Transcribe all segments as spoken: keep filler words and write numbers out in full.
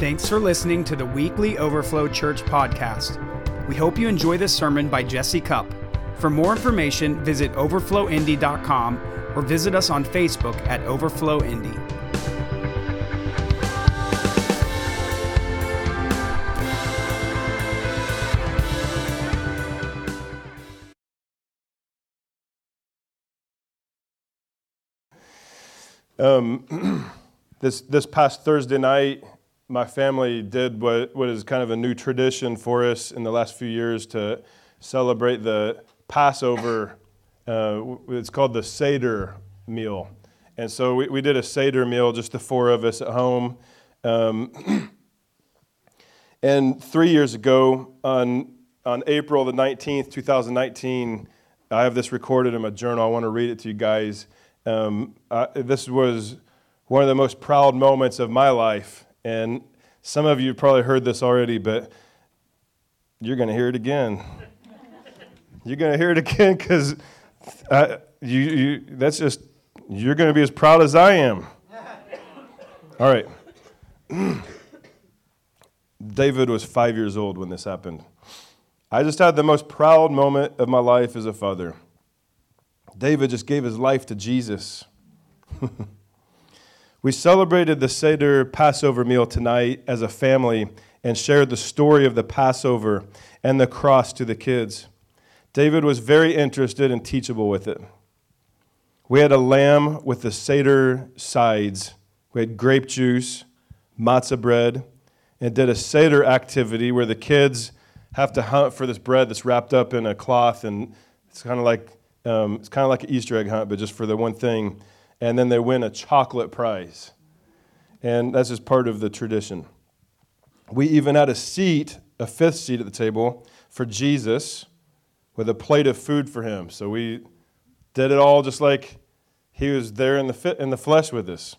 Thanks for listening to the weekly Overflow Church podcast. We hope you enjoy this sermon by Jesse Cupp. For more information, visit overflow indy dot com or visit us on Facebook at Overflow Indy. Um, this this past Thursday night, my family did what, what is kind of a new tradition for us in the last few years to celebrate the Passover. Uh, it's called the Seder meal. And so we, we did a Seder meal, just the four of us at home. Um, and three years ago, on on April the nineteenth, two thousand nineteen, I have this recorded in my journal. I want to read it to you guys. Um, I, this was one of the most proud moments of my life. And some of you probably heard this already, but you're going to hear it again. You're going to hear it again because uh, you, you, that's just, you're going to be as proud as I am. All right. David was five years old when this happened. I just had the most proud moment of my life as a father. David just gave his life to Jesus. We celebrated the Seder Passover meal tonight as a family and shared the story of the Passover and the cross to the kids. David was very interested and teachable with it. We had a lamb with the Seder sides. We had grape juice, matzah bread, and did a Seder activity where the kids have to hunt for this bread that's wrapped up in a cloth, and it's kind of like um, it's kind of like an Easter egg hunt, but just for the one thing. And then they win a chocolate prize. And that's just part of the tradition. We even had a seat, a fifth seat at the table for Jesus with a plate of food for him. So we did it all just like he was there in the fit, in the flesh with us.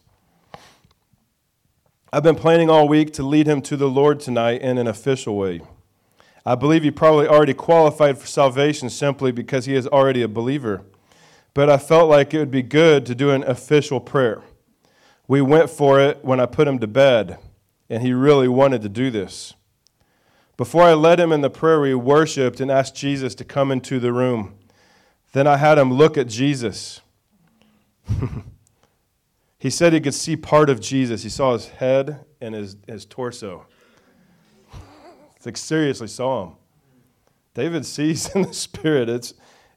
I've been planning all week to lead him to the Lord tonight in an official way. I believe he probably already qualified for salvation simply because he is already a believer. But I felt like it would be good to do an official prayer. We went for it when I put him to bed, and he really wanted to do this. Before I led him in the prayer, we worshiped and asked Jesus to come into the room. Then I had him look at Jesus. He said he could see part of Jesus. He saw his head and his, his torso. It's like, seriously saw him. David sees in the spirit. It's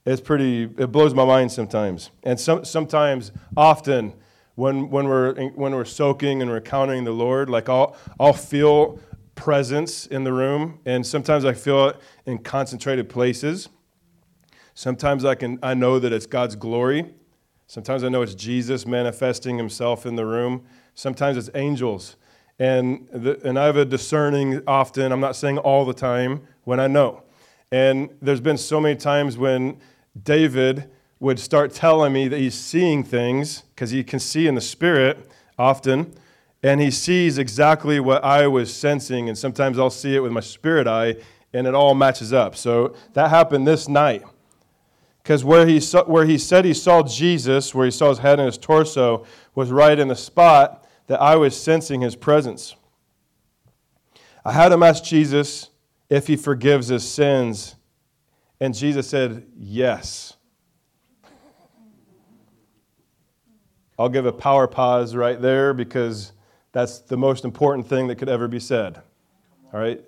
It's pretty, it blows my mind sometimes. And some, sometimes, often, when when we're when we're soaking and recounting the Lord, like I'll, I'll feel presence in the room, and sometimes I feel it in concentrated places. Sometimes I can I know that it's God's glory. Sometimes I know it's Jesus manifesting himself in the room. Sometimes it's angels. And, the, and I have a discerning often, I'm not saying all the time, when I know. And there's been so many times when David would start telling me that he's seeing things, because he can see in the spirit often, and he sees exactly what I was sensing, and sometimes I'll see it with my spirit eye, and it all matches up. So that happened this night, because where he saw, where he said he saw Jesus, where he saw his head and his torso, was right in the spot that I was sensing his presence. I had him ask Jesus if he forgives his sins, and Jesus said, yes. I'll give a power pause right there, because that's the most important thing that could ever be said. All right?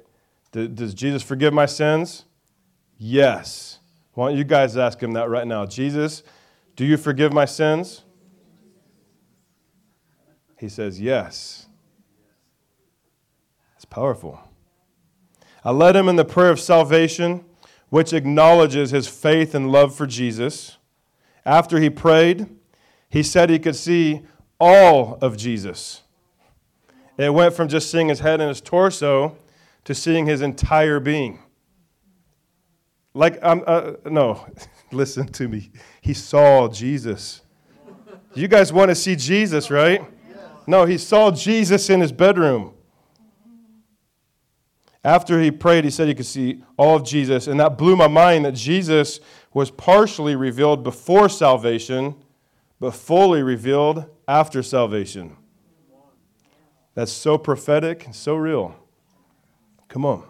Does Jesus forgive my sins? Yes. Why don't you guys ask him that right now? Jesus, do you forgive my sins? He says, yes. It's powerful. I led him in the prayer of salvation, which acknowledges his faith and love for Jesus. After he prayed, he said he could see all of Jesus. It went from just seeing his head and his torso to seeing his entire being. Like, I'm, uh, no, listen to me. He saw Jesus. You guys want to see Jesus, right? No, he saw Jesus in his bedroom. After he prayed, he said he could see all of Jesus, and that blew my mind that Jesus was partially revealed before salvation, but fully revealed after salvation. That's so prophetic and so real. Come on.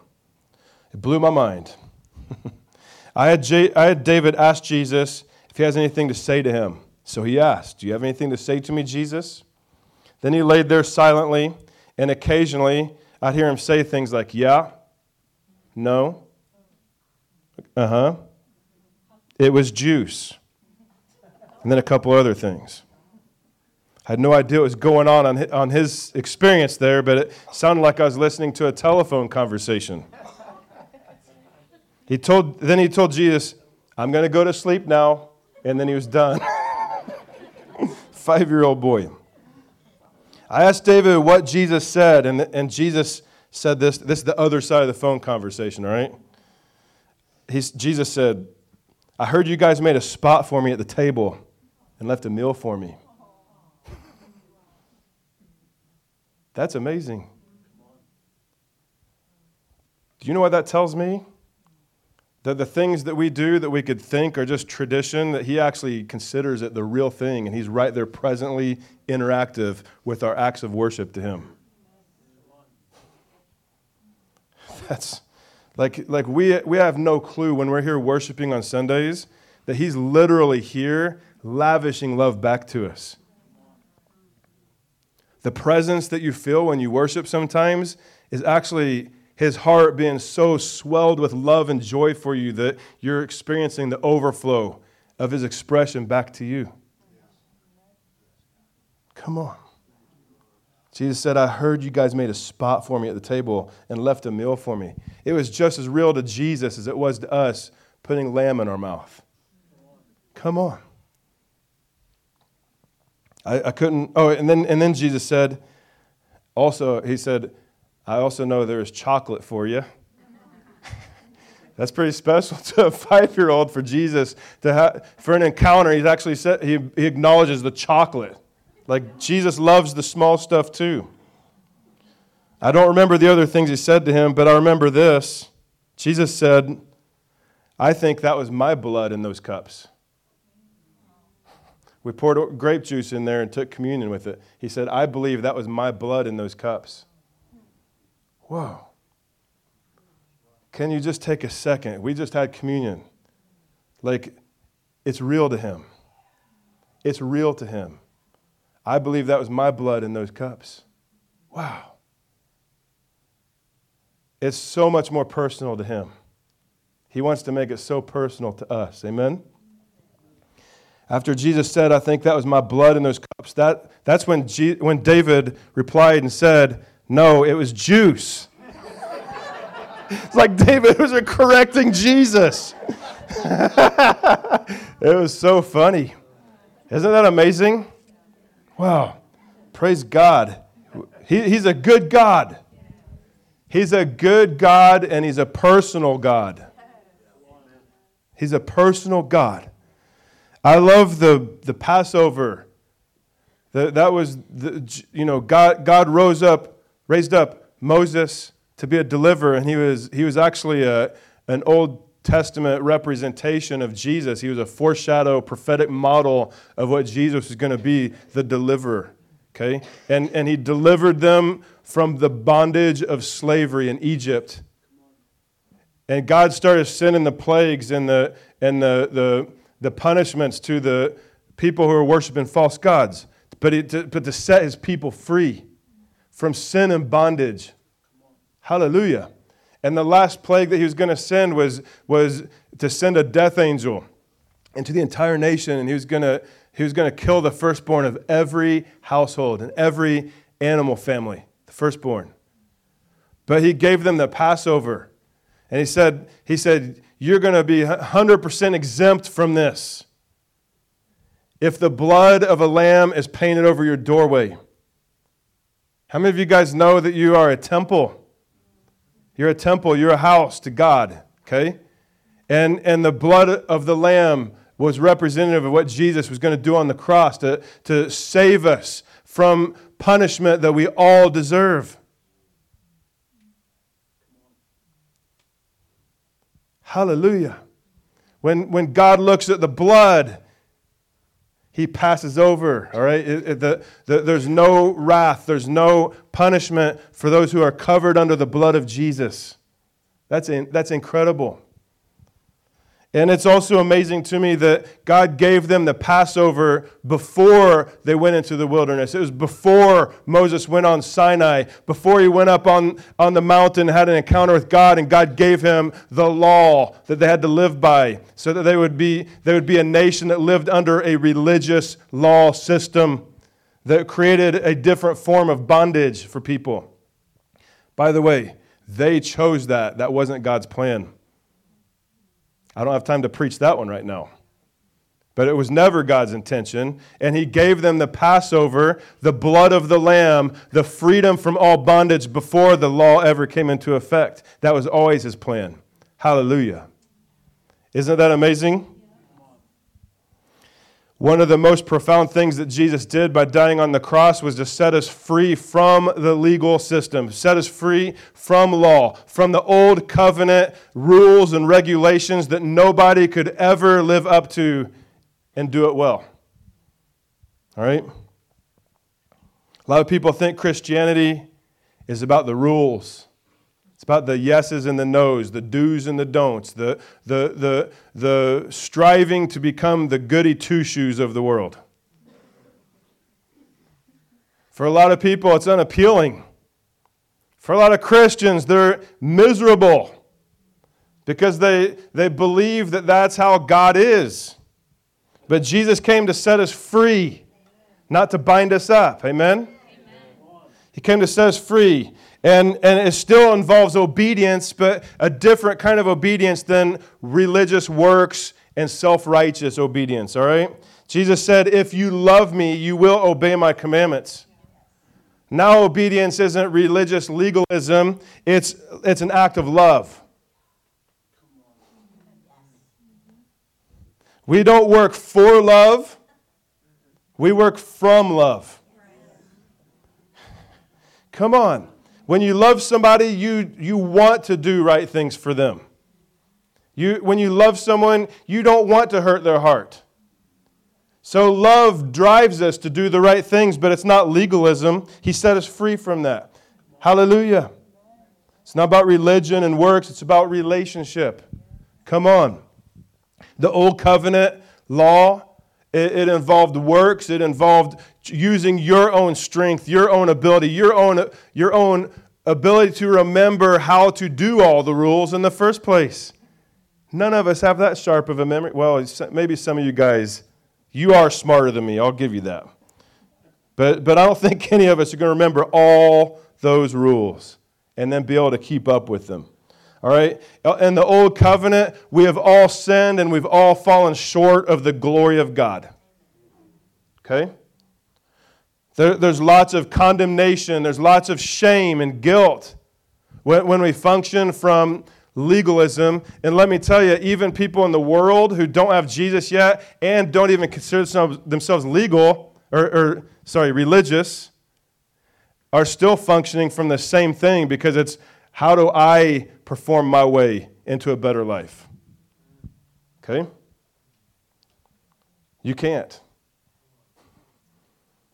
It blew my mind. I had J- I had David ask Jesus if he has anything to say to him. So he asked, "Do you have anything to say to me, Jesus?" Then he laid there silently, and occasionally I'd hear him say things like, "Yeah, no, uh-huh, it was juice," and then a couple other things. I had no idea what was going on on his experience there, but it sounded like I was listening to a telephone conversation. He told, then he told Jesus, "I'm going to go to sleep now," and then he was done. Five-year-old boy. I asked David what Jesus said, and, and Jesus said this. This is the other side of the phone conversation, all right? He's, Jesus said, "I heard you guys made a spot for me at the table and left a meal for me." That's amazing. Do you know what that tells me? That the things that we do that we could think are just tradition, that he actually considers it the real thing, and he's right there presently interactive with our acts of worship to him. That's like like we we have no clue when we're here worshiping on Sundays that he's literally here lavishing love back to us. The presence that you feel when you worship sometimes is actually his heart being so swelled with love and joy for you that you're experiencing the overflow of his expression back to you. Come on. Jesus said, "I heard you guys made a spot for me at the table and left a meal for me." It was just as real to Jesus as it was to us putting lamb in our mouth. Come on. I, I couldn't, oh, and then and then Jesus said, also, he said, "I also know there is chocolate for you." That's pretty special to a five-year-old for Jesus to have, for an encounter. He's actually said he, he acknowledges the chocolate. Like Jesus loves the small stuff too. I don't remember the other things he said to him, but I remember this. Jesus said, "I think that was my blood in those cups." We poured grape juice in there and took communion with it. He said, "I believe that was my blood in those cups." Whoa. Can you just take a second? We just had communion. Like, it's real to him. It's real to him. "I believe that was my blood in those cups." Wow. It's so much more personal to him. He wants to make it so personal to us. Amen? After Jesus said, "I think that was my blood in those cups," that, that's when, G, when David replied and said, "No, it was juice." It's like David was correcting Jesus. It was so funny. Isn't that amazing? Wow. Praise God. He, he's a good God. He's a good God, and he's a personal God. He's a personal God. I love the, the Passover. The, that was, the, you know, God, God rose up. raised up Moses to be a deliverer, and he was he was actually a, an Old Testament representation of Jesus. He was a foreshadow, prophetic model of what Jesus was going to be, the deliverer, okay? And, and he delivered them from the bondage of slavery in Egypt. And God started sending the plagues and the and the the, the punishments to the people who were worshiping false gods, but, he, to, but to set his people free from sin and bondage. Hallelujah. And the last plague that he was going to send was, was to send a death angel into the entire nation, and he was going to he was going to kill the firstborn of every household and every animal family, the firstborn. But he gave them the Passover, and he said he said you're going to be one hundred percent exempt from this if the blood of a lamb is painted over your doorway. How many of you guys know that you are a temple? You're a temple. You're a house to God, okay? And and the blood of the Lamb was representative of what Jesus was going to do on the cross to, to save us from punishment that we all deserve. Hallelujah. When, when God looks at the blood, He passes over, all right? It, it, the, the, there's no wrath. There's no punishment for those who are covered under the blood of Jesus. That's in, that's incredible. And it's also amazing to me that God gave them the Passover before they went into the wilderness. It was before Moses went on Sinai, before he went up on, on the mountain and had an encounter with God, and God gave him the law that they had to live by so that they would be, they would be a nation that lived under a religious law system that created a different form of bondage for people. By the way, they chose that. That wasn't God's plan. I don't have time to preach that one right now. But it was never God's intention. And he gave them the Passover, the blood of the Lamb, the freedom from all bondage before the law ever came into effect. That was always his plan. Hallelujah. Isn't that amazing? One of the most profound things that Jesus did by dying on the cross was to set us free from the legal system, set us free from law, from the old covenant rules and regulations that nobody could ever live up to and do it well. All right? A lot of people think Christianity is about the rules. It's about the yeses and the nos, the do's and the don'ts, the the the the striving to become the goody two-shoes of the world. For a lot of people, it's unappealing. For a lot of Christians, they're miserable because they they believe that that's how God is. But Jesus came to set us free, not to bind us up. Amen? Amen. He came to set us free. And and it still involves obedience, but a different kind of obedience than religious works and self-righteous obedience, all right? Jesus said, if you love me, you will obey my commandments. Now obedience isn't religious legalism. It's, it's an act of love. We don't work for love. We work from love. Come on. When you love somebody, you, you want to do right things for them. You, when you love someone, you don't want to hurt their heart. So love drives us to do the right things, but it's not legalism. He set us free from that. Hallelujah. It's not about religion and works. It's about relationship. Come on. The old covenant law, it, it involved works. It involved using your own strength, your own ability, your own your own ability to remember how to do all the rules in the first place. None of us have that sharp of a memory. Well, maybe some of you guys, you are smarter than me. I'll give you that. But but I don't think any of us are going to remember all those rules and then be able to keep up with them. All right? In the old covenant, we have all sinned and we've all fallen short of the glory of God. Okay? There, there's lots of condemnation. There's lots of shame and guilt when, when we function from legalism. And let me tell you, even people in the world who don't have Jesus yet and don't even consider themselves legal or, or sorry, religious are still functioning from the same thing because it's how do I perform my way into a better life? Okay? You can't.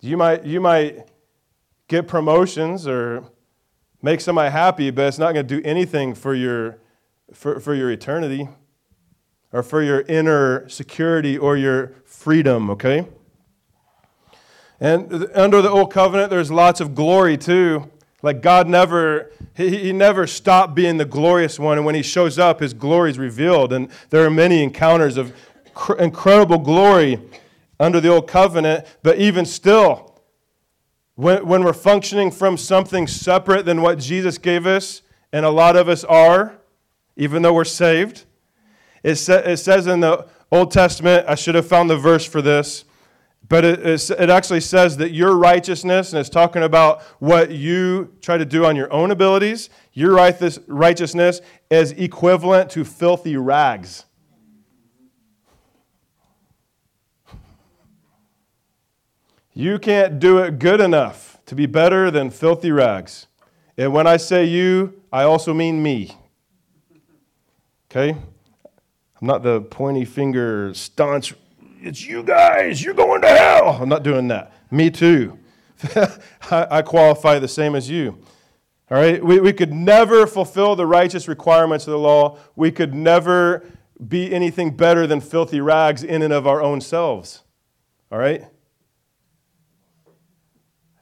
You might you might get promotions or make somebody happy, but it's not going to do anything for your for, for your eternity or for your inner security or your freedom, okay? And under the old covenant, there's lots of glory too. Like God never he, he never stopped being the glorious one, and when he shows up, his glory is revealed. And there are many encounters of cr- incredible glory under the old covenant, but even still, when, when we're functioning from something separate than what Jesus gave us, and a lot of us are, even though we're saved, it, sa- it says in the Old Testament, I should have found the verse for this, but it, it, it actually says that your righteousness, and it's talking about what you try to do on your own abilities, your right- this righteousness is equivalent to filthy rags. You can't do it good enough to be better than filthy rags. And when I say you, I also mean me. Okay? I'm not the pointy finger, staunch it's you guys, you're going to hell. I'm not doing that. Me too. I, I qualify the same as you. All right? We, we could never fulfill the righteous requirements of the law. We could never be anything better than filthy rags in and of our own selves. All right?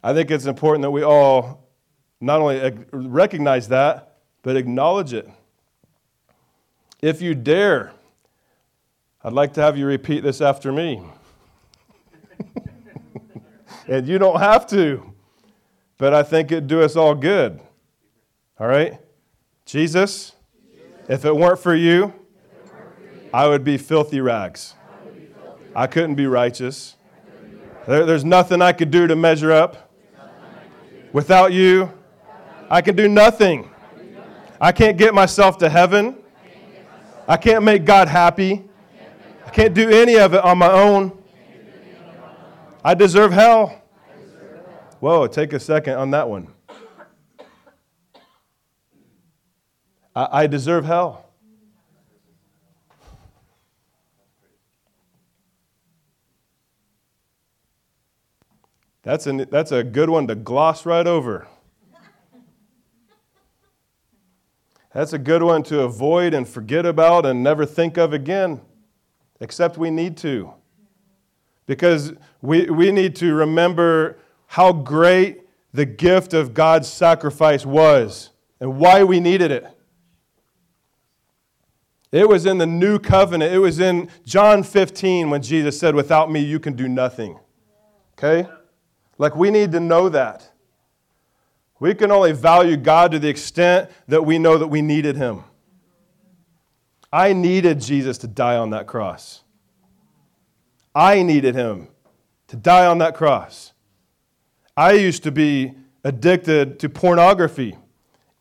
I think it's important that we all not only recognize that, but acknowledge it. If you dare, I'd like to have you repeat this after me. And you don't have to, but I think it'd do us all good. All right? Jesus, if it weren't for you, I would be filthy rags. I couldn't be righteous. There, there's nothing I could do to measure up. Without you, I can do nothing. I can't get myself to heaven. I can't make God happy. I can't do any of it on my own. I deserve hell. Whoa, take a second on that one. I, I deserve hell. That's an, that's a good one to gloss right over. That's a good one to avoid and forget about and never think of again, except we need to. Because we, we need to remember how great the gift of God's sacrifice was and why we needed it. It was in the new covenant. It was in John fifteen when Jesus said, "Without me, you can do nothing." Okay? Like, we need to know that. We can only value God to the extent that we know that we needed Him. I needed Jesus to die on that cross. I needed Him to die on that cross. I used to be addicted to pornography,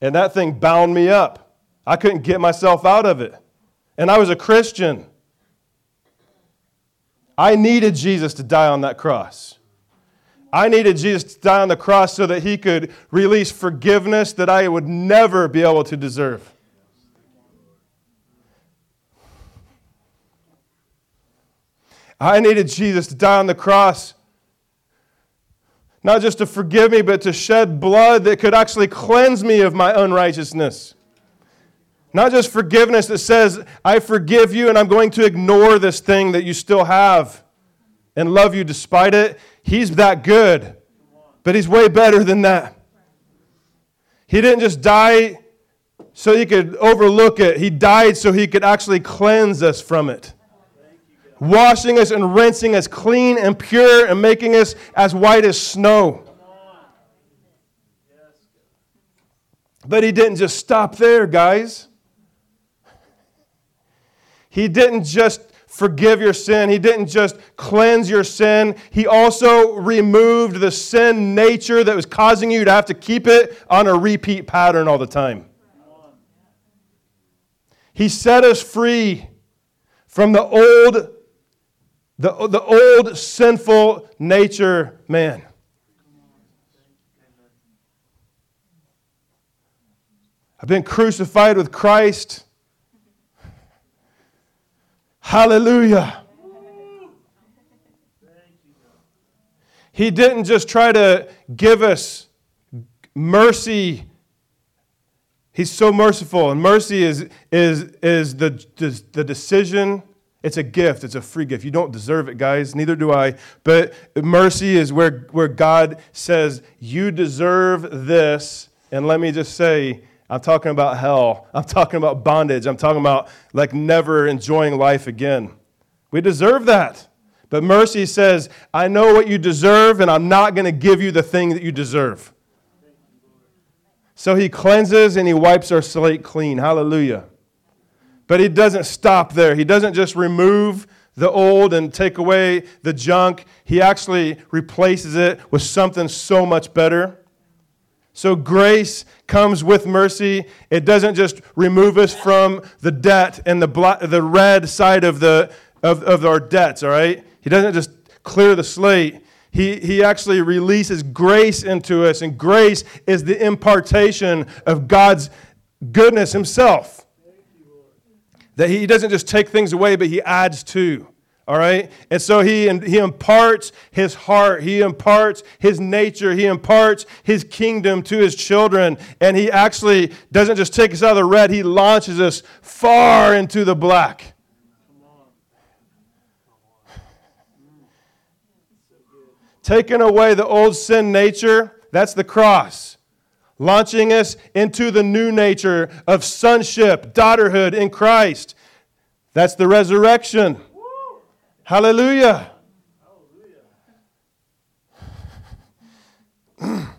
and that thing bound me up. I couldn't get myself out of it, and I was a Christian. I needed Jesus to die on that cross. I needed Jesus to die on the cross so that He could release forgiveness that I would never be able to deserve. I needed Jesus to die on the cross, not just to forgive me, but to shed blood that could actually cleanse me of my unrighteousness. Not just forgiveness that says, I forgive you and I'm going to ignore this thing that you still have and love you despite it. He's that good, but He's way better than that. He didn't just die so He could overlook it. He died so He could actually cleanse us from it, washing us and rinsing us clean and pure and making us as white as snow. But He didn't just stop there, guys. He didn't just forgive your sin. He didn't just cleanse your sin. He also removed the sin nature that was causing you to have to keep it on a repeat pattern all the time. He set us free from the old, the, the old sinful nature, man. I've been crucified with Christ. Hallelujah. He didn't just try to give us mercy. He's so merciful. And mercy is, is, is the, the decision. It's a gift. It's a free gift. You don't deserve it, guys. Neither do I. But mercy is where, where God says, you deserve this. And let me just say, I'm talking about hell. I'm talking about bondage. I'm talking about like never enjoying life again. We deserve that. But mercy says, I know what you deserve, and I'm not going to give you the thing that you deserve. So He cleanses and He wipes our slate clean. Hallelujah. But He doesn't stop there. He doesn't just remove the old and take away the junk. He actually replaces it with something so much better. So grace comes with mercy. It doesn't just remove us from the debt and the black, the red side of the of, of our debts, all right? He doesn't just clear the slate. He, he actually releases grace into us, and grace is the impartation of God's goodness Himself. That He doesn't just take things away, but He adds to. All right. And so he, he imparts his heart. He imparts his nature. He imparts his kingdom to his children. And he actually doesn't just take us out of the red. He launches us far into the black. Taking away the old sin nature. That's the cross. Launching us into the new nature of sonship, daughterhood in Christ. That's the resurrection. Hallelujah. Hallelujah.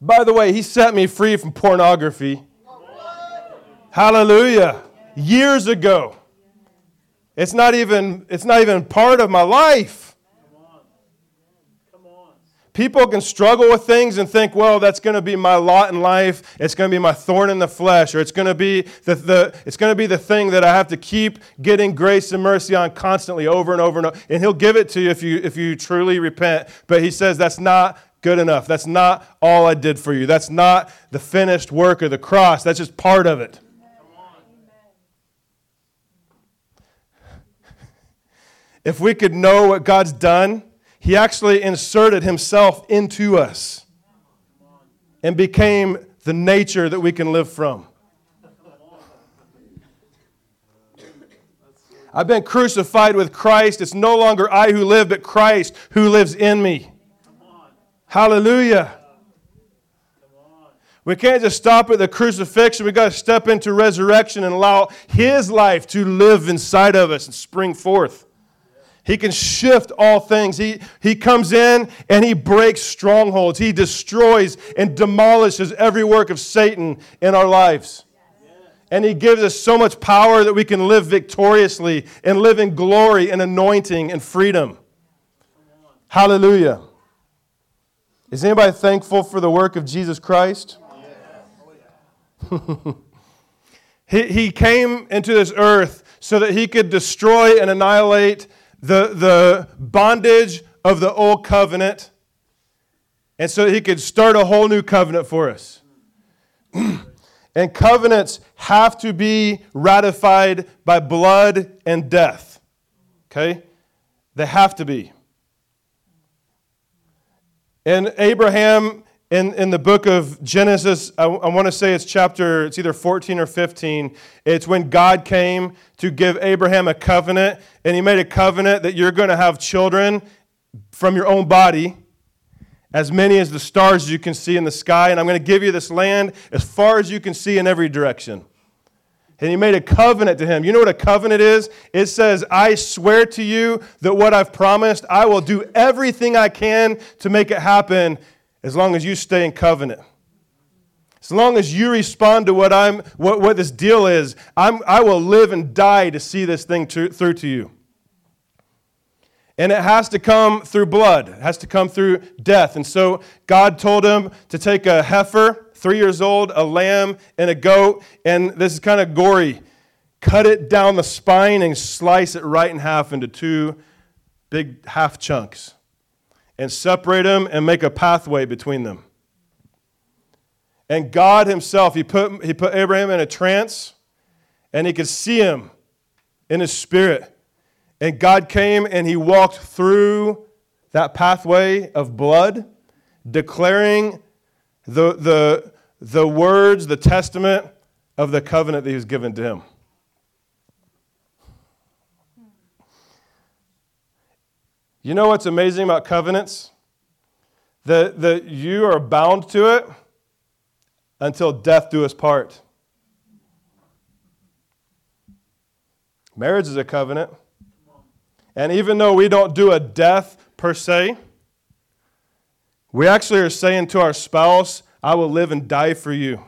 By the way, he set me free from pornography. Hallelujah. Years ago. It's not even, it's not even part of my life. People can struggle with things and think, well, that's going to be my lot in life. It's going to be my thorn in the flesh, or it's going to be the, the it's going to be the thing that I have to keep getting grace and mercy on constantly, over and over and over. And he'll give it to you if you if you truly repent. But he says that's not good enough. That's not all I did for you. That's not the finished work of the cross. That's just part of it. If we could know what God's done. He actually inserted himself into us and became the nature that we can live from. I've been crucified with Christ. It's no longer I who live, but Christ who lives in me. Hallelujah. We can't just stop at the crucifixion. We've got to step into resurrection and allow his life to live inside of us and spring forth. He can shift all things. He, he comes in and he breaks strongholds. He destroys and demolishes every work of Satan in our lives. And he gives us so much power that we can live victoriously and live in glory and anointing and freedom. Hallelujah. Is anybody thankful for the work of Jesus Christ? he, he came into this earth so that he could destroy and annihilate The, the bondage of the old covenant, and so he could start a whole new covenant for us. And covenants have to be ratified by blood and death. Okay? They have to be. And Abraham, in, in the book of Genesis, I, I want to say it's chapter, it's either fourteen or fifteen, it's when God came to give Abraham a covenant. And he made a covenant that you're going to have children from your own body, as many as the stars you can see in the sky. And I'm going to give you this land as far as you can see in every direction. And he made a covenant to him. You know what a covenant is? It says, I swear to you that what I've promised, I will do everything I can to make it happen as long as you stay in covenant. As long as you respond to what I'm, what, what this deal is, I'm, I will live and die to see this thing to, through to you. And it has to come through blood. It has to come through death. And so God told him to take a heifer, three years old, a lamb, and a goat. And this is kind of gory. Cut it down the spine and slice it right in half into two big half chunks. And separate them and make a pathway between them. And God himself, he put, he put Abraham in a trance. And he could see him in his spirit. And God came and he walked through that pathway of blood, declaring the, the, the words, the testament of the covenant that he was given to him. You know what's amazing about covenants? That the, you are bound to it until death do us part. Marriage is a covenant. And even though we don't do a death per se, we actually are saying to our spouse, I will live and die for you.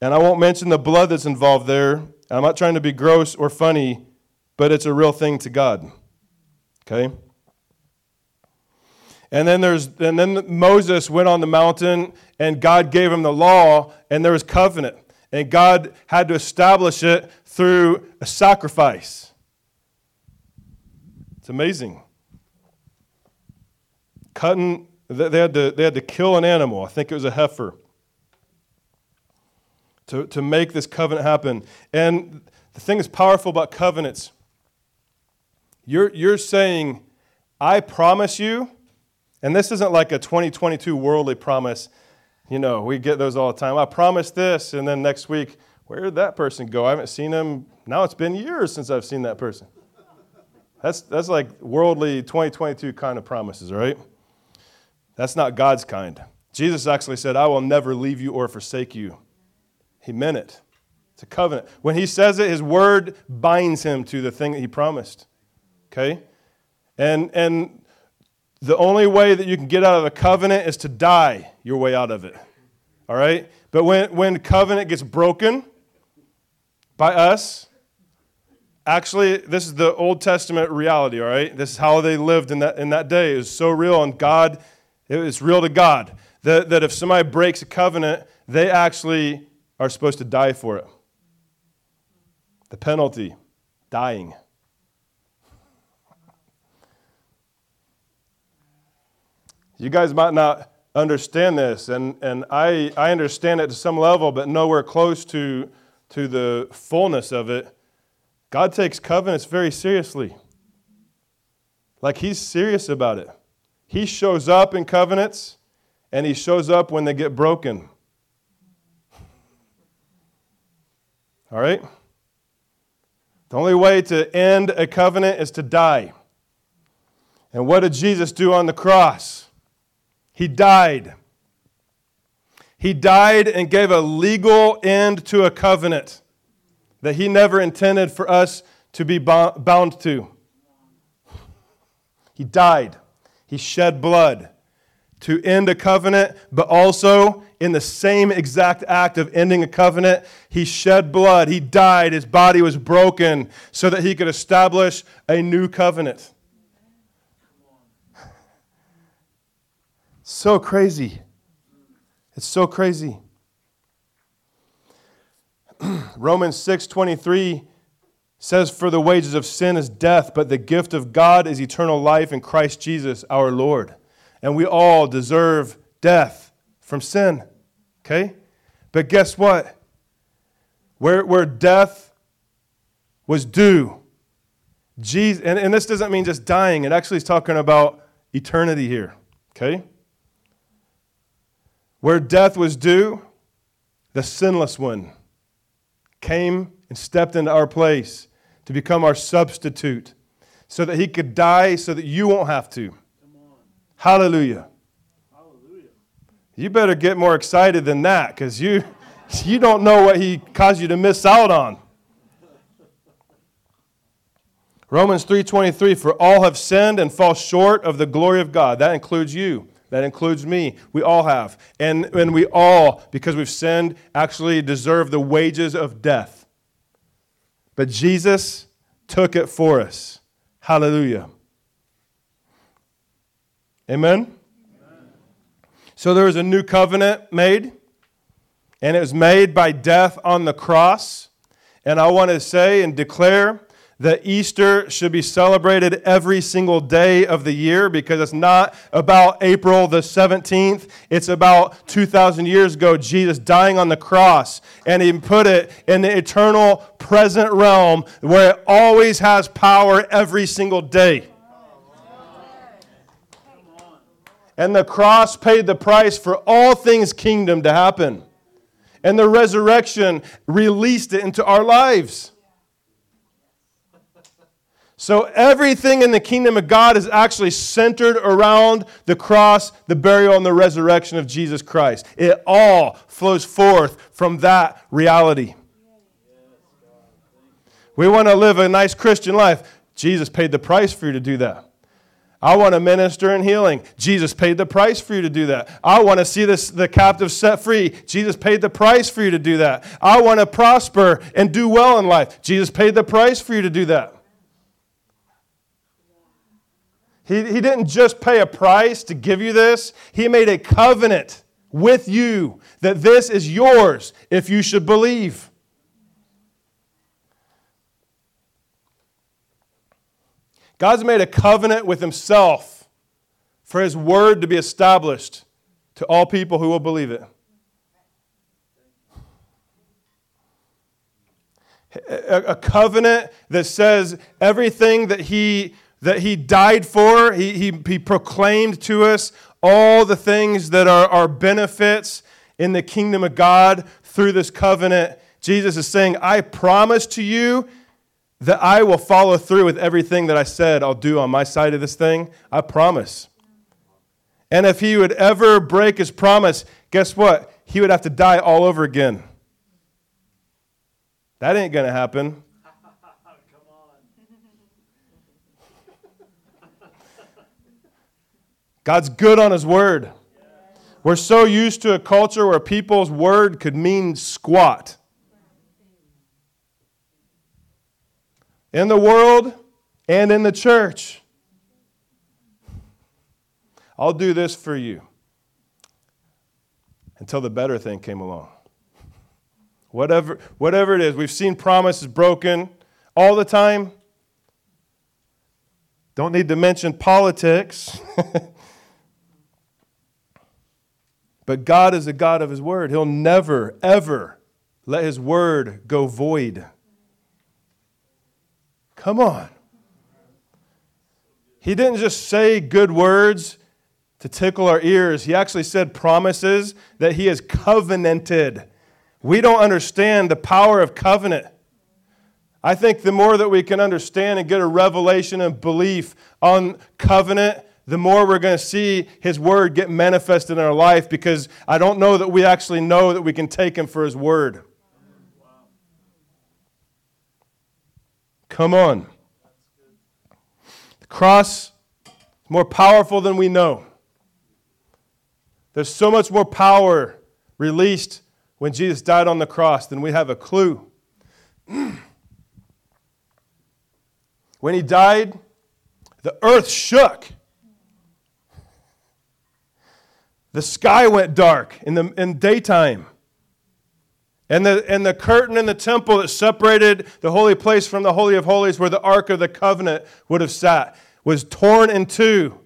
And I won't mention the blood that's involved there. I'm not trying to be gross or funny, but it's a real thing to God. Okay? And then there's and then Moses went on the mountain and God gave him the law and there was covenant. And God had to establish it through a sacrifice. It's amazing. Cutting, they had to, they had to kill an animal. I think it was a heifer. to, to make this covenant happen. And the thing that's powerful about covenants, you're, you're saying, I promise you, and this isn't like a twenty twenty-two worldly promise. You know, we get those all the time. I promise this, and then next week, where did that person go? I haven't seen him. Now it's been years since I've seen that person. That's that's like worldly twenty twenty-two kind of promises, right? That's not God's kind. Jesus actually said, I will never leave you or forsake you. He meant it. It's a covenant. When he says it, his word binds him to the thing that he promised. Okay? And and the only way that you can get out of a covenant is to die your way out of it. All right? But when, when covenant gets broken by us, actually, this is the Old Testament reality, all right? This is how they lived in that in that day. It was so real, and God, it was real to God, that, that if somebody breaks a covenant, they actually are supposed to die for it. The penalty, dying. You guys might not understand this, and, and I, I understand it to some level, but nowhere close to, to the fullness of it. God takes covenants very seriously. Like, he's serious about it. He shows up in covenants, and he shows up when they get broken. All right? The only way to end a covenant is to die. And what did Jesus do on the cross? He died. He died and gave a legal end to a covenant that he never intended for us to be bound to. He died. He shed blood to end a covenant, but also in the same exact act of ending a covenant, he shed blood. He died. His body was broken so that he could establish a new covenant. So crazy. It's so crazy. Romans six twenty-three says, for the wages of sin is death, but the gift of God is eternal life in Christ Jesus our Lord. And we all deserve death from sin. Okay? But guess what? Where, where death was due, Jesus, and, and this doesn't mean just dying. It actually is talking about eternity here. Okay? Where death was due, the sinless one came and stepped into our place to become our substitute so that he could die so that you won't have to. Hallelujah. Hallelujah. You better get more excited than that, because you, you don't know what he caused you to miss out on. Romans three twenty-three, for all have sinned and fall short of the glory of God. That includes you. That includes me. We all have. And, and we all, because we've sinned, actually deserve the wages of death. But Jesus took it for us. Hallelujah. Amen? Amen. So there was a new covenant made, and it was made by death on the cross. And I want to say and declare that Easter should be celebrated every single day of the year, because it's not about April the seventeenth. It's about two thousand years ago, Jesus dying on the cross, and he put it in the eternal present realm where it always has power every single day. And the cross paid the price for all things kingdom to happen. And the resurrection released it into our lives. So everything in the kingdom of God is actually centered around the cross, the burial, and the resurrection of Jesus Christ. It all flows forth from that reality. We want to live a nice Christian life. Jesus paid the price for you to do that. I want to minister in healing. Jesus paid the price for you to do that. I want to see this, the captive set free. Jesus paid the price for you to do that. I want to prosper and do well in life. Jesus paid the price for you to do that. He, he didn't just pay a price to give you this. He made a covenant with you that this is yours if you should believe. God's made a covenant with himself for his word to be established to all people who will believe it. a covenant that says everything that he that he died for, he he, he proclaimed to us all the things that are our benefits in the kingdom of God through this covenant. Jesus is saying, I promise to you that I will follow through with everything that I said I'll do on my side of this thing. I promise. And if he would ever break his promise, guess what? He would have to die all over again. That ain't going to happen. God's good on his word. We're so used to a culture where people's word could mean squat. In the world and in the church. I'll do this for you. Until the better thing came along. Whatever, whatever it is, we've seen promises broken all the time. Don't need to mention politics. But God is a God of his word. He'll never, ever let his word go void. Come on. He didn't just say good words to tickle our ears. He actually said promises that he has covenanted. We don't understand the power of covenant. I think the more that we can understand and get a revelation and belief on covenant, the more we're going to see his word get manifested in our life, because I don't know that we actually know that we can take him for his word. Come on. The cross is more powerful than we know. There's so much more power released when Jesus died on the cross than we have a clue. When he died, the earth shook. The sky went dark in the in daytime. And the, and the curtain in the temple that separated the holy place from the Holy of Holies, where the Ark of the Covenant would have sat, was torn in two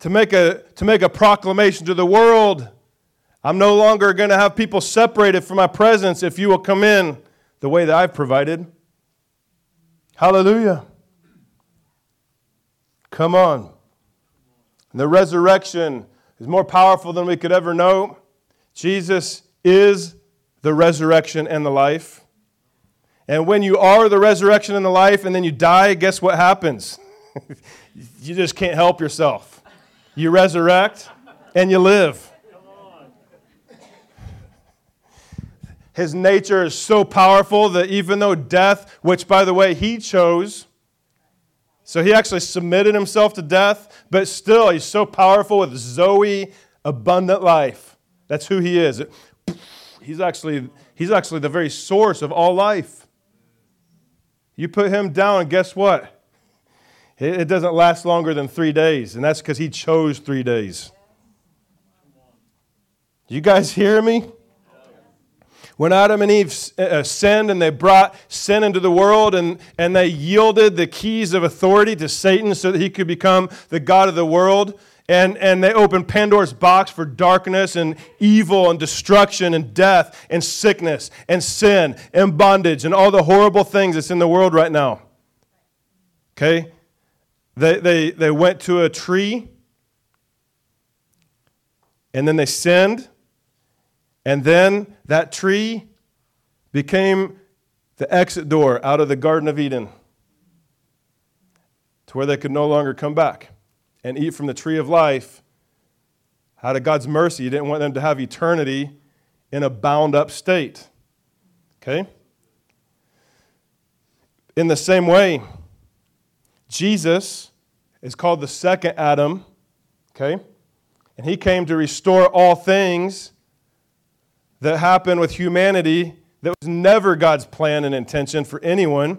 to make a, to make a proclamation to the world. I'm no longer going to have people separated from my presence if you will come in the way that I've provided. Hallelujah. Come on. The resurrection is more powerful than we could ever know. Jesus is the resurrection and the life. And when you are the resurrection and the life and then you die, guess what happens? You just can't help yourself. You resurrect and you live. His nature is so powerful that even though death, which by the way he chose, so he actually submitted himself to death, but still he's so powerful with Zoe, abundant life. That's who he is. He's actually, he's actually the very source of all life. You put him down, and guess what? It doesn't last longer than three days, and that's because he chose three days. Do you guys hear me? When Adam and Eve sinned and they brought sin into the world and, and they yielded the keys of authority to Satan so that he could become the god of the world, And and they opened Pandora's box for darkness and evil and destruction and death and sickness and sin and bondage and all the horrible things that's in the world right now. Okay? They they they went to a tree and then they sinned, and then that tree became the exit door out of the Garden of Eden to where they could no longer come back and eat from the tree of life. Out of God's mercy, he didn't want them to have eternity in a bound-up state. Okay? In the same way, Jesus is called the second Adam. Okay? And he came to restore all things that happened with humanity that was never God's plan and intention for anyone.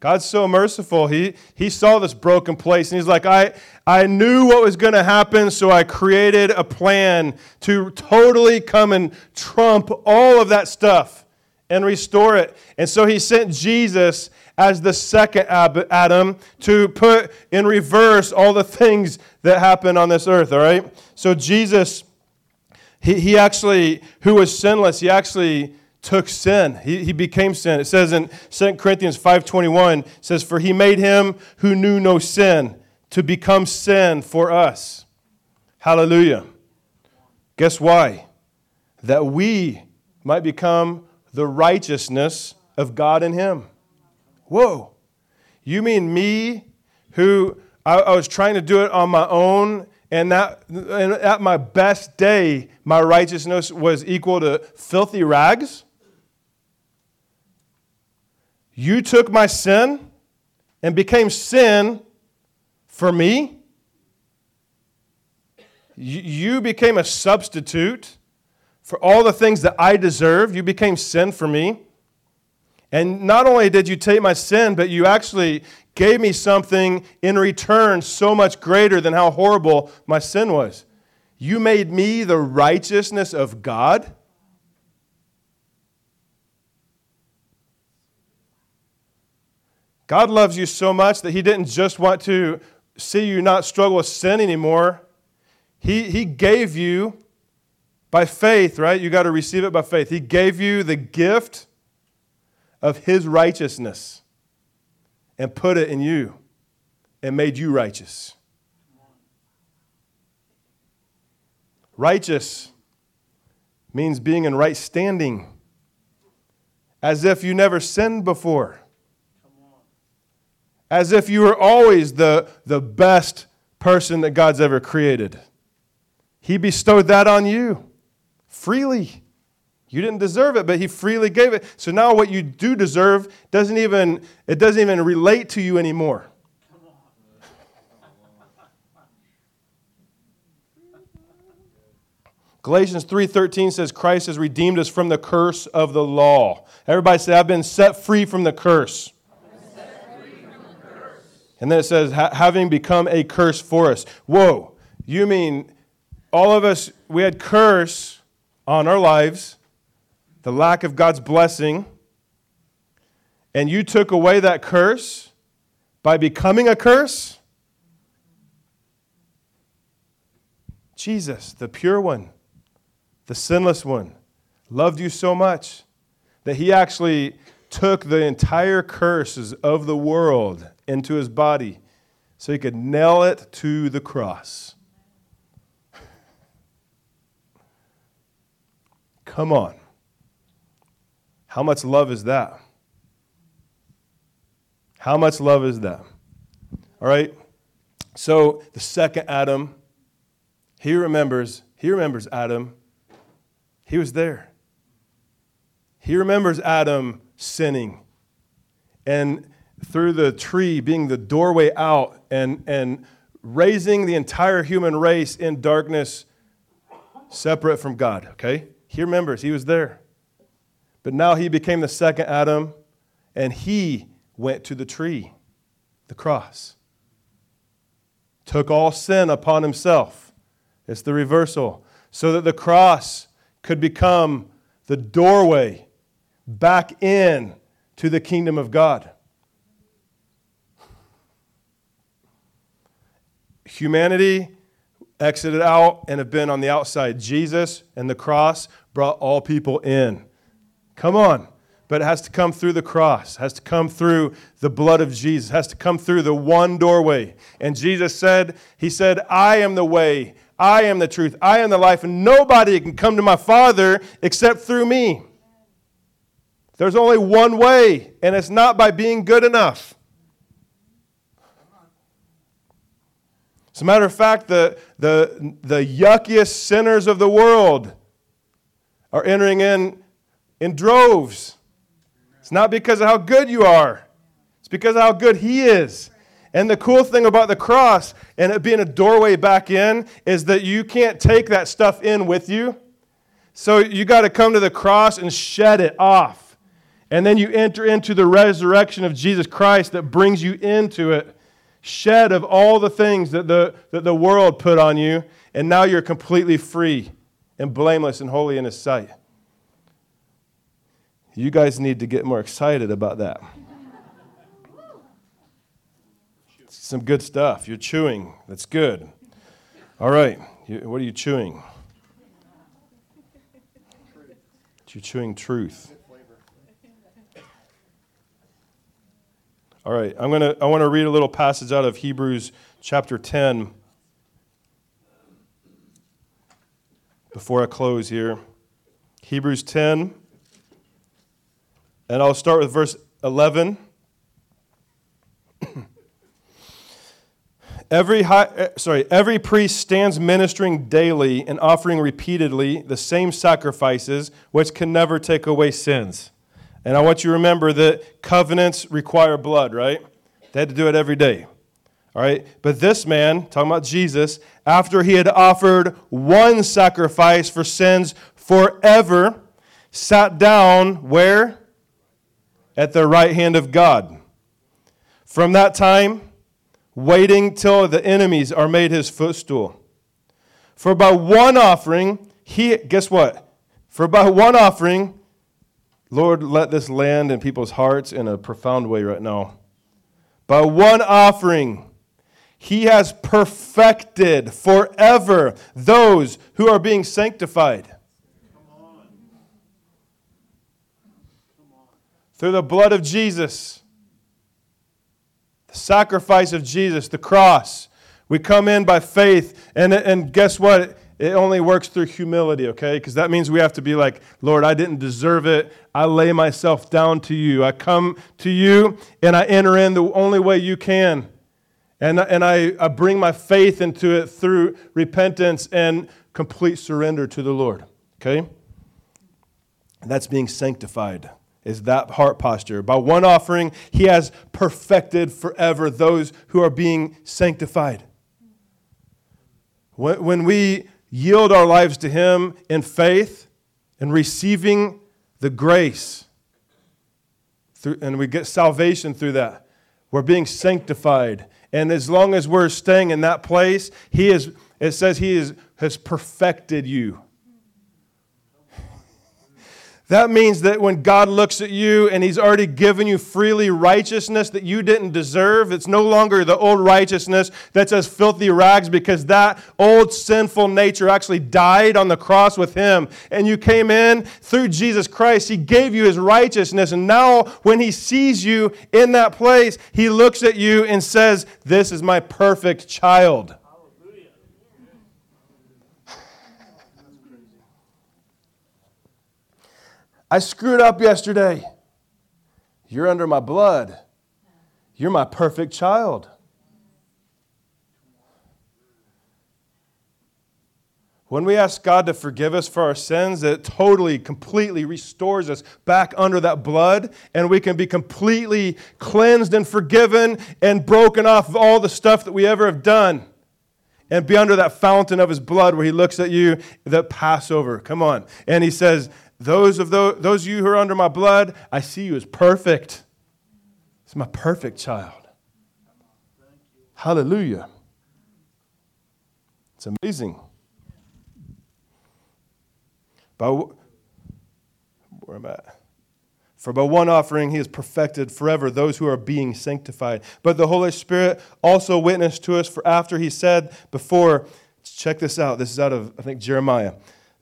God's so merciful. He, he saw this broken place, and he's like, I, I knew what was going to happen, so I created a plan to totally come and trump all of that stuff and restore it. And so he sent Jesus as the second Adam to put in reverse all the things that happened on this earth, all right? So Jesus, he, he actually, who was sinless, he actually took sin. He, he became sin. It says in Second Corinthians five twenty-one, it says, "For he made him who knew no sin to become sin for us." Hallelujah. Guess why? That we might become the righteousness of God in him. Whoa. You mean me, who I, I was trying to do it on my own, and that and at my best day, my righteousness was equal to filthy rags? You took my sin and became sin for me? You became a substitute for all the things that I deserve. You became sin for me. And not only did you take my sin, but you actually gave me something in return so much greater than how horrible my sin was. You made me the righteousness of God. God loves you so much that he didn't just want to see you not struggle with sin anymore. He, he gave you by faith, right? You got to receive it by faith. He gave you the gift of his righteousness and put it in you and made you righteous. Righteous means being in right standing, as if you never sinned before, as if you were always the, the best person that God's ever created. He bestowed that on you freely. You didn't deserve it, but he freely gave it. So now what you do deserve doesn't even, it doesn't even relate to you anymore. Galatians three thirteen says, "Christ has redeemed us from the curse of the law." Everybody say, "I've been set free from the curse." Set free from the curse. And then it says, "Having become a curse for us." Whoa, you mean all of us, we had curse on our lives, the lack of God's blessing, and you took away that curse by becoming a curse? Jesus, the pure one, the sinless one, loved you so much that he actually took the entire curses of the world into his body so he could nail it to the cross. Come on. How much love is that? How much love is that? All right. So the second Adam, he remembers, he remembers Adam. He was there. He remembers Adam sinning, and through the tree being the doorway out and, and raising the entire human race in darkness separate from God. Okay. He remembers he was there. But now he became the second Adam, and he went to the tree, the cross. Took all sin upon himself. It's the reversal. So that the cross could become the doorway back in to the kingdom of God. Humanity exited out and have been on the outside. Jesus and the cross brought all people in. Come on. But it has to come through the cross. It has to come through the blood of Jesus. It has to come through the one doorway. And Jesus said, he said, "I am the way. I am the truth. I am the life. And nobody can come to my Father except through me." There's only one way, and it's not by being good enough. As a matter of fact, the, the, the yuckiest sinners of the world are entering in in droves. It's not because of how good you are. It's because of how good he is. And the cool thing about the cross and it being a doorway back in is that you can't take that stuff in with you. So you got to come to the cross and shed it off. And then you enter into the resurrection of Jesus Christ that brings you into it, shed of all the things that the, that the world put on you. And now you're completely free and blameless and holy in his sight. You guys need to get more excited about that. Some good stuff. You're chewing. That's good. All right. What are you chewing? You're chewing truth. All right, I'm gonna. I want to read a little passage out of Hebrews chapter ten before I close here. Hebrews ten, and I'll start with verse eleven. Every high, sorry, every priest stands ministering daily and offering repeatedly the same sacrifices, which can never take away sins. And I want you to remember that covenants require blood, right? They had to do it every day, all right? But this man, talking about Jesus, after he had offered one sacrifice for sins forever, sat down where? At the right hand of God. From that time, waiting till the enemies are made his footstool. For by one offering, he, guess what? For by one offering... Lord, let this land in people's hearts in a profound way right now. By one offering, he has perfected forever those who are being sanctified. Come on. Come on. Through the blood of Jesus, the sacrifice of Jesus, the cross, we come in by faith, and, and guess what? It only works through humility, okay? Because that means we have to be like, Lord, I didn't deserve it. I lay myself down to you. I come to you, and I enter in the only way you can. And, and I, I bring my faith into it through repentance and complete surrender to the Lord, okay? And that's being sanctified, is that heart posture. By one offering, he has perfected forever those who are being sanctified. When, when we... yield our lives to Him in faith and receiving the grace. Through, and we get salvation through that. We're being sanctified. And as long as we're staying in that place, He is, it says He is, has perfected you. That means that when God looks at you and He's already given you freely righteousness that you didn't deserve, it's no longer the old righteousness that's as filthy rags, because that old sinful nature actually died on the cross with Him. And you came in through Jesus Christ. He gave you His righteousness. And now when He sees you in that place, He looks at you and says, "This is my perfect child." I screwed up yesterday. You're under my blood. You're my perfect child. When we ask God to forgive us for our sins, it totally, completely restores us back under that blood, and we can be completely cleansed and forgiven and broken off of all the stuff that we ever have done, and be under that fountain of His blood where He looks at you, the Passover, come on, and He says, Those of those, those of you who are under my blood, I see you as perfect. It's my perfect child. Hallelujah. It's amazing. By, where am I? For by one offering He has perfected forever those who are being sanctified. But the Holy Spirit also witnessed to us, for after He said before, check this out. This is out of, I think, Jeremiah.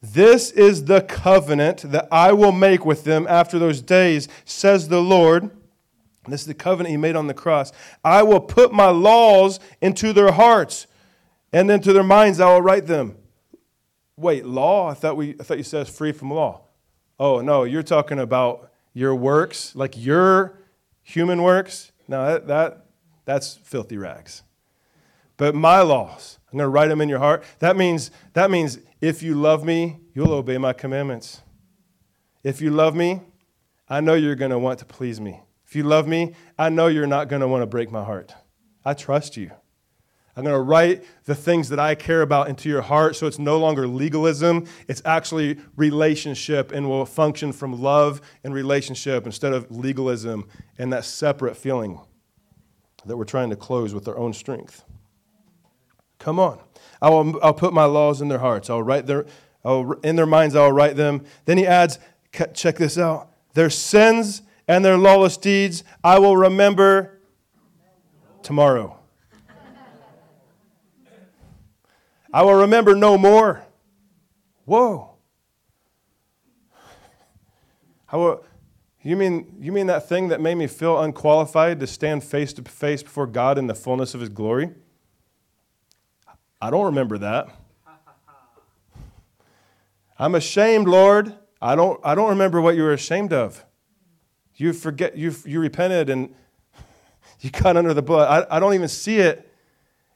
This is the covenant that I will make with them after those days, says the Lord. This is the covenant He made on the cross. I will put my laws into their hearts, and into their minds I will write them. Wait, law? I thought we I thought you said it's free from law. Oh, no, you're talking about your works, like your human works. No, that, that that's filthy rags. But my laws, I'm going to write them in your heart. That means that means if you love me, you'll obey my commandments. If you love me, I know you're going to want to please me. If you love me, I know you're not going to want to break my heart. I trust you. I'm going to write the things that I care about into your heart, so it's no longer legalism. It's actually relationship, and will function from love and relationship instead of legalism and that separate feeling that we're trying to close with our own strength. Come on. I will, I'll put my laws in their hearts. I'll write their, I'll, in their minds, I'll write them. Then He adds, check this out. Their sins and their lawless deeds I will remember tomorrow. I will remember no more. Whoa. How, you mean you mean that thing that made me feel unqualified to stand face to face before God in the fullness of his glory? I don't remember that. I'm ashamed, Lord. I don't I don't remember what you were ashamed of. You forget you you repented and you got under the blood. I, I don't even see it.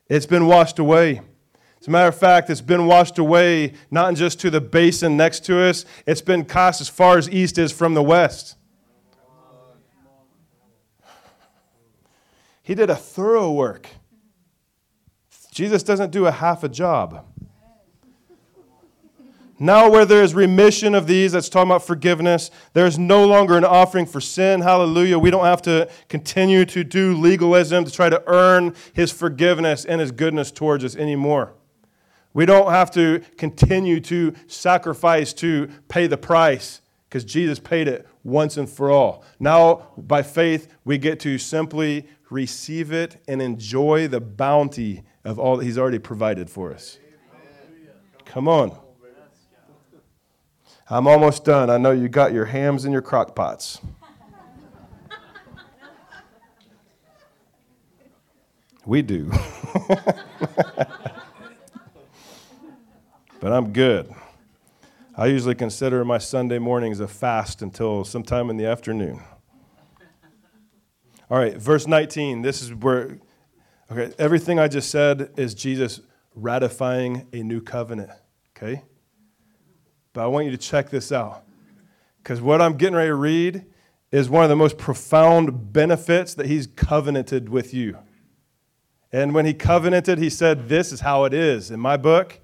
It's been washed away. As a matter of fact, it's been washed away, not just to the basin next to us. It's been cast as far as east is from the west. He did a thorough work. Jesus doesn't do a half a job. Now where there is remission of these, that's talking about forgiveness, there is no longer an offering for sin. Hallelujah. We don't have to continue to do legalism to try to earn his forgiveness and his goodness towards us anymore. We don't have to continue to sacrifice to pay the price because Jesus paid it once and for all. Now, by faith, we get to simply receive it and enjoy the bounty of all that he's already provided for us. Come on. I'm almost done. I know you got your hams and your crock pots. We do. But I'm good. I usually consider my Sunday mornings a fast until sometime in the afternoon. All right, verse nineteen. This is where, okay, everything I just said is Jesus ratifying a new covenant, okay? But I want you to check this out, because what I'm getting ready to read is one of the most profound benefits that he's covenanted with you. And when he covenanted, he said, this is how it is in my book,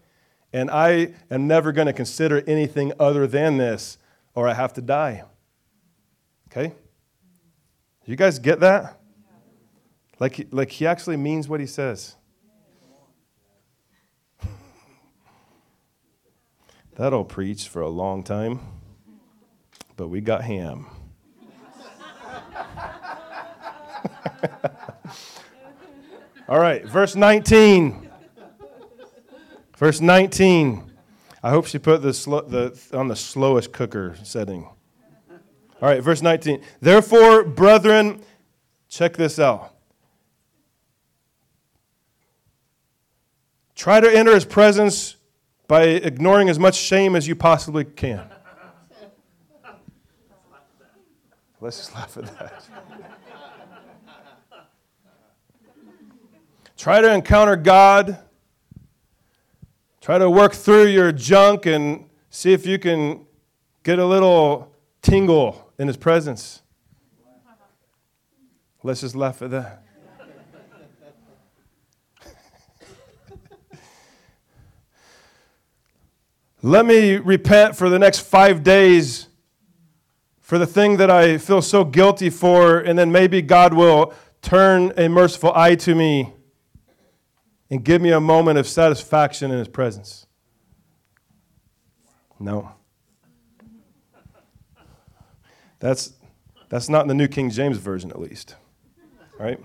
and I am never going to consider anything other than this, or I have to die. Okay? You guys get that? Like, like he actually means what he says. That'll preach for a long time, but we got ham. All right, verse nineteen. Verse nineteen. I hope she put the, slow, the on the slowest cooker setting. All right, verse nineteen. Therefore, brethren, check this out. Try to enter his presence by ignoring as much shame as you possibly can. Let's just laugh at that. Try to encounter God. Try to work through your junk and see if you can get a little tingle in his presence. Let's just laugh at that. Let me repent for the next five days for the thing that I feel so guilty for, and then maybe God will turn a merciful eye to me and give me a moment of satisfaction in his presence. No. That's that's not in the New King James Version, at least. Right?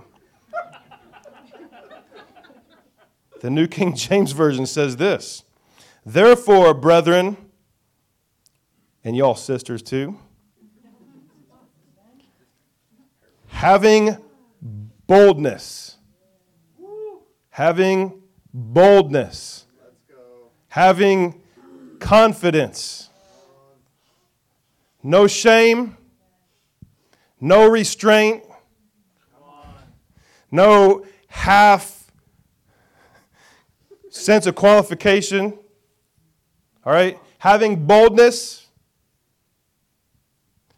The New King James Version says this. Therefore, brethren, and y'all sisters too, having boldness, having boldness, having confidence, no shame, no restraint, no half sense of qualification. All right, having boldness,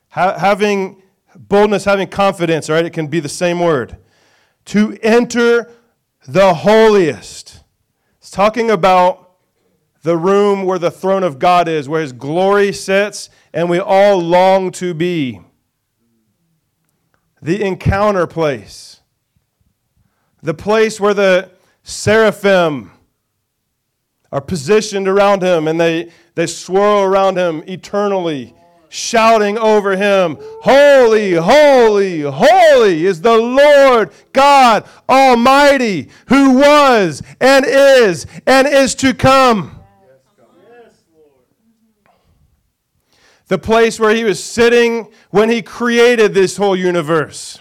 ha- having boldness, having confidence, all right, it can be the same word. To enter the holiest. It's talking about the room where the throne of God is, where his glory sits, and we all long to be. The encounter place. The place where the seraphim are positioned around him, and they, they swirl around him eternally, shouting over him, holy, holy, holy is the Lord God Almighty, who was and is and is to come. the place where he was sitting when he created this whole universe,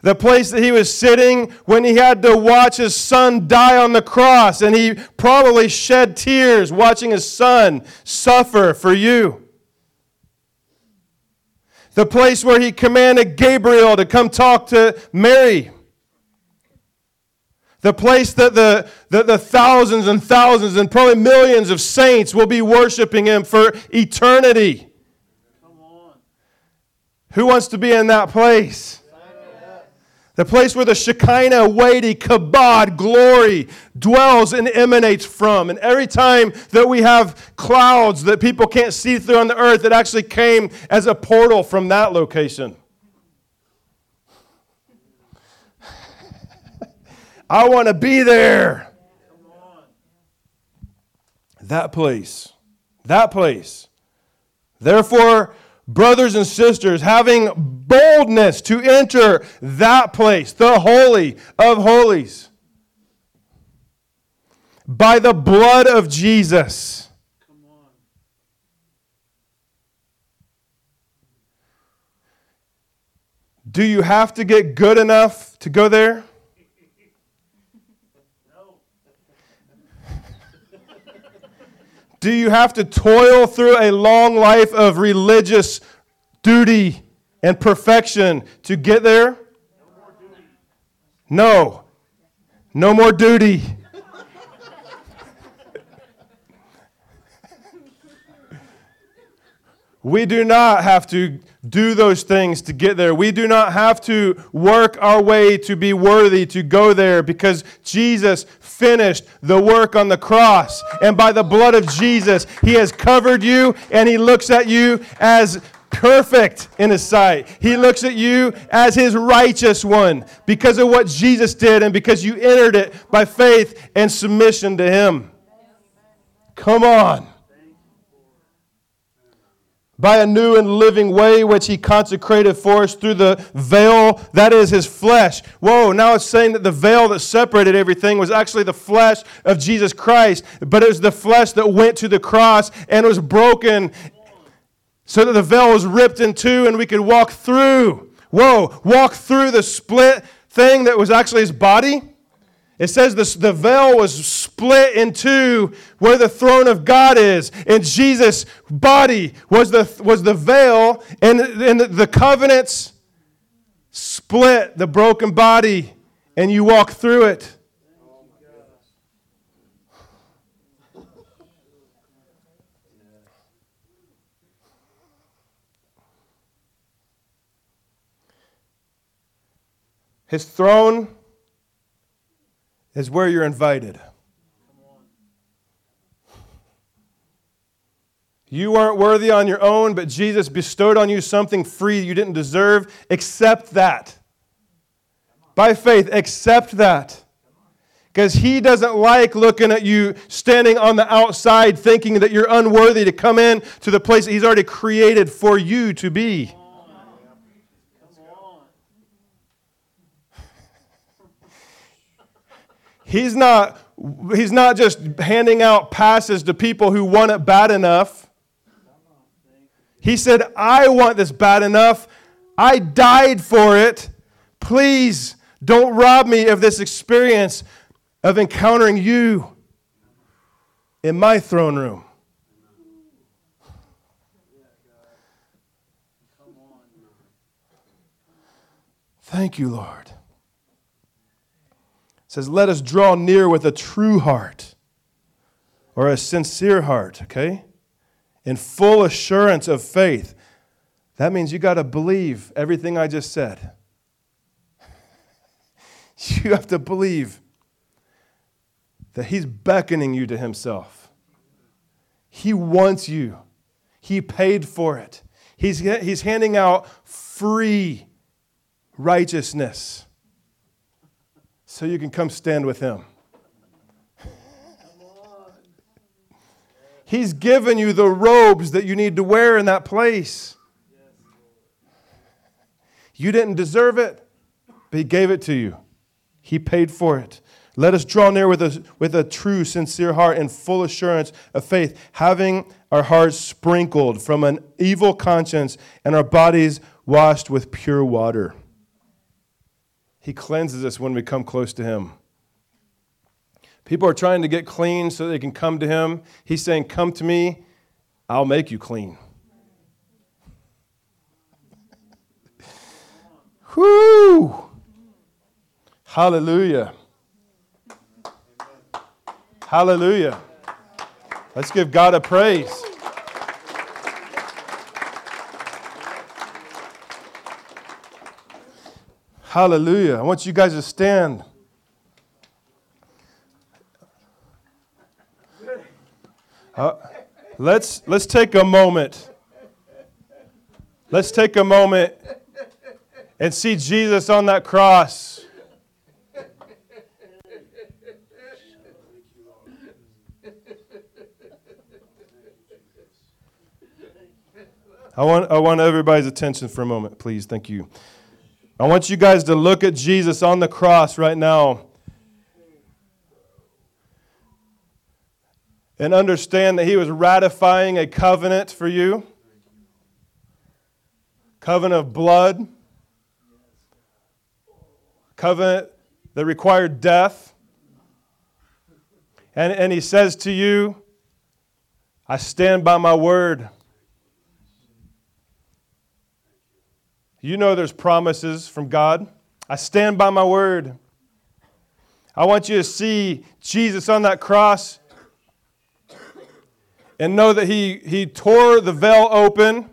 the place that he was sitting when he had to watch his son die on the cross, and he probably shed tears watching his son suffer for you. The place where he commanded Gabriel to come talk to Mary. The place that the, the, the thousands and thousands and probably millions of saints will be worshiping him for eternity. Come on. Who wants to be in that place? The place where the Shekinah, weighty, kabod, glory dwells and emanates from. And every time that we have clouds that people can't see through on the earth, it actually came as a portal from that location. I want to be there. That place. That place. Therefore, brothers and sisters, having boldness to enter that place, the Holy of Holies, by the blood of Jesus. Come on. Do you have to get good enough to go there? Do you have to toil through a long life of religious duty and perfection to get there? No. No more duty. We do not have to do those things to get there. We do not have to work our way to be worthy to go there, because Jesus finished the work on the cross. And by the blood of Jesus, he has covered you, and he looks at you as perfect in his sight. He looks at you as his righteous one because of what Jesus did and because you entered it by faith and submission to him. Come on. By a new and living way which he consecrated for us through the veil, that is his flesh. Whoa, now it's saying that the veil that separated everything was actually the flesh of Jesus Christ, but it was the flesh that went to the cross and was broken so that the veil was ripped in two and we could walk through. Whoa, walk through the split thing that was actually his body. It says this, the veil was split in two where the throne of God is. And Jesus' body was the, was the veil, and, and the covenants split the broken body, and you walk through it. His throne is where you're invited. You weren't worthy on your own, but Jesus bestowed on you something free you didn't deserve. Accept that. By faith, accept that. Because he doesn't like looking at you standing on the outside thinking that you're unworthy to come in to the place that he's already created for you to be. He's not, he's not just handing out passes to people who want it bad enough. He said, I want this bad enough. I died for it. Please don't rob me of this experience of encountering you in my throne room. Thank you, Lord. It says, let us draw near with a true heart or a sincere heart, okay? In full assurance of faith. That means you got to believe everything I just said. You have to believe that he's beckoning you to himself. He wants you. He paid for it. He's, he's handing out free righteousness. So you can come stand with him. He's given you the robes that you need to wear in that place. You didn't deserve it, but he gave it to you. He paid for it. Let us draw near with a, with a true, sincere heart and full assurance of faith, having our hearts sprinkled from an evil conscience and our bodies washed with pure water. He cleanses us when we come close to him. People are trying to get clean so they can come to him. He's saying, come to me, I'll make you clean. Whoo! Hallelujah. Hallelujah. Let's give God a praise. Hallelujah. I want you guys to stand. Uh, let's let's take a moment. Let's take a moment and see Jesus on that cross. I want I want everybody's attention for a moment, please. Thank you. I want you guys to look at Jesus on the cross right now and understand that he was ratifying a covenant for you. Covenant of blood. Covenant that required death. And, and he says to you, I stand by my word. You know there's promises from God. I stand by my word. I want you to see Jesus on that cross and know that he, he tore the veil open.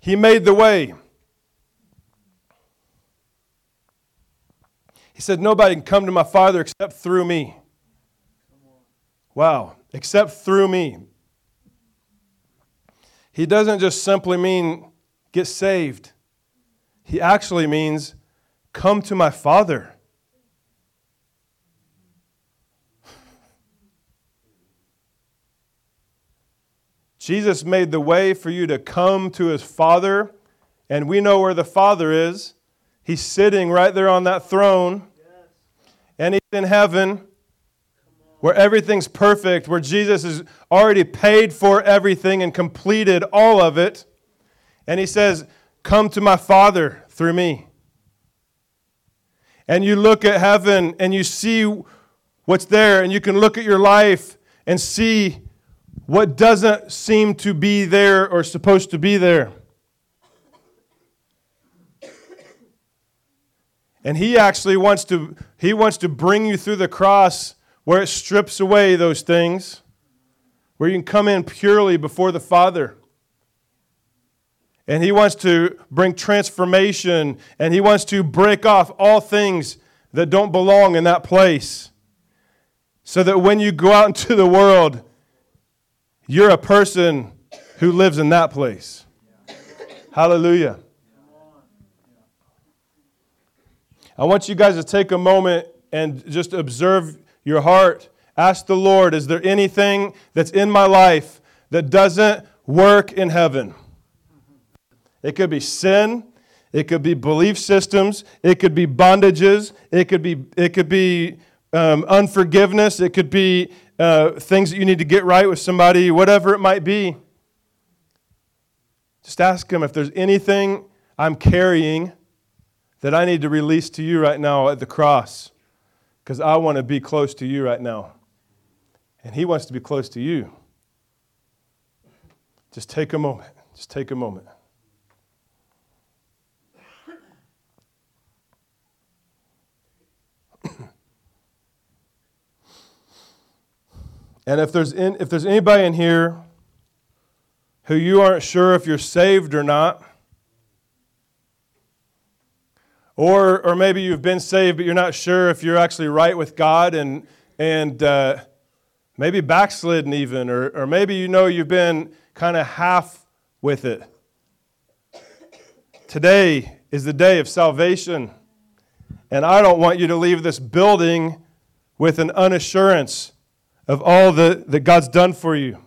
He made the way. He said, nobody can come to my Father except through me. Wow, except through me. He doesn't just simply mean get saved. He actually means, come to my Father. Jesus made the way for you to come to his Father, and we know where the Father is. He's sitting right there on that throne, and he's in heaven, where everything's perfect, where Jesus has already paid for everything and completed all of it. And he says, come to my Father through me. And you look at heaven and you see what's there. And you can look at your life and see what doesn't seem to be there or supposed to be there. And he actually wants to, he wants to bring you through the cross where it strips away those things. Where you can come in purely before the Father. And he wants to bring transformation, and he wants to break off all things that don't belong in that place. So that when you go out into the world, you're a person who lives in that place. Yeah. Hallelujah. I want you guys to take a moment and just observe your heart. Ask the Lord, is there anything that's in my life that doesn't work in heaven? It could be sin, it could be belief systems, it could be bondages, it could be it could be um, unforgiveness, it could be uh, things that you need to get right with somebody, whatever it might be. Just ask him if there's anything I'm carrying that I need to release to you right now at the cross, because I want to be close to you right now, and he wants to be close to you. Just take a moment. Just take a moment. And if there's in, if there's anybody in here who you aren't sure if you're saved or not, or or maybe you've been saved but you're not sure if you're actually right with God, and and uh, maybe backslidden even, or or maybe you know you've been kind of half with it. Today is the day of salvation, and I don't want you to leave this building with an unassurance of all the, that God's done for you.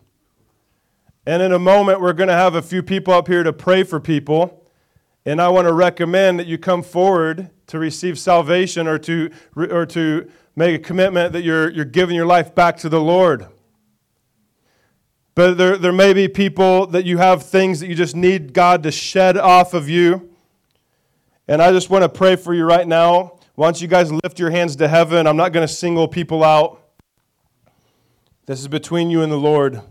And in a moment, we're going to have a few people up here to pray for people. And I want to recommend that you come forward to receive salvation or to or to make a commitment that you're you're giving your life back to the Lord. But there, there may be people that you have things that you just need God to shed off of you. And I just want to pray for you right now. Why don't you guys lift your hands to heaven? I'm not going to single people out. This is between you and the Lord.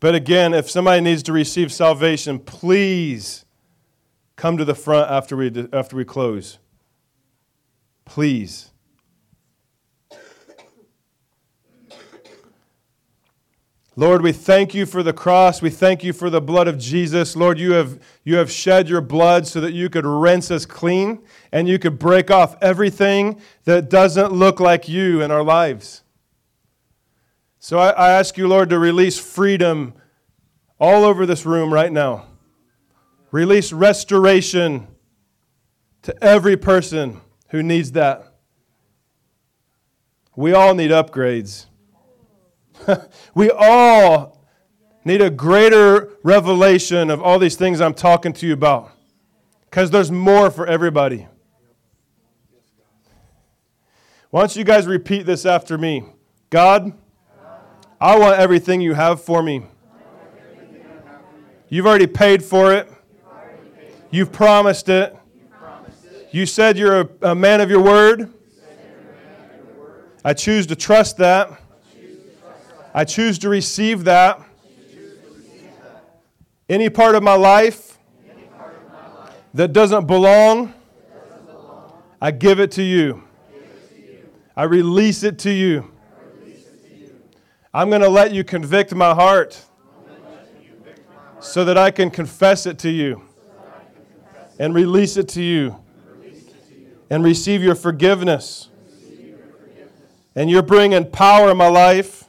But again, if somebody needs to receive salvation, please come to the front after we after we close. Please. Lord, we thank you for the cross. We thank you for the blood of Jesus. Lord, you have, you have shed your blood so that you could rinse us clean and you could break off everything that doesn't look like you in our lives. So I, I ask you, Lord, to release freedom all over this room right now. Release restoration to every person who needs that. We all need upgrades. We all need a greater revelation of all these things I'm talking to you about, because there's more for everybody. Why don't you guys repeat this after me? God, I want everything you have for me. You've already paid for it. You've promised it. You said you're a man of your word. I choose to trust that. I choose to receive that. Any part of my life that doesn't belong, I give it to you. I release it to you. I'm going to let you convict my heart so that I can confess it to you and release it to you and receive your forgiveness. And you're bringing power in my life.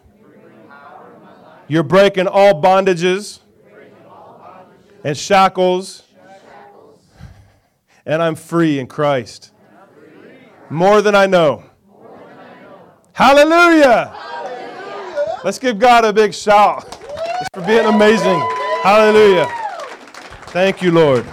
You're breaking all bondages and shackles, and I'm free in Christ. More than I know. Hallelujah! Hallelujah. Let's give God a big shout. It's for being amazing. Hallelujah. Thank you, Lord.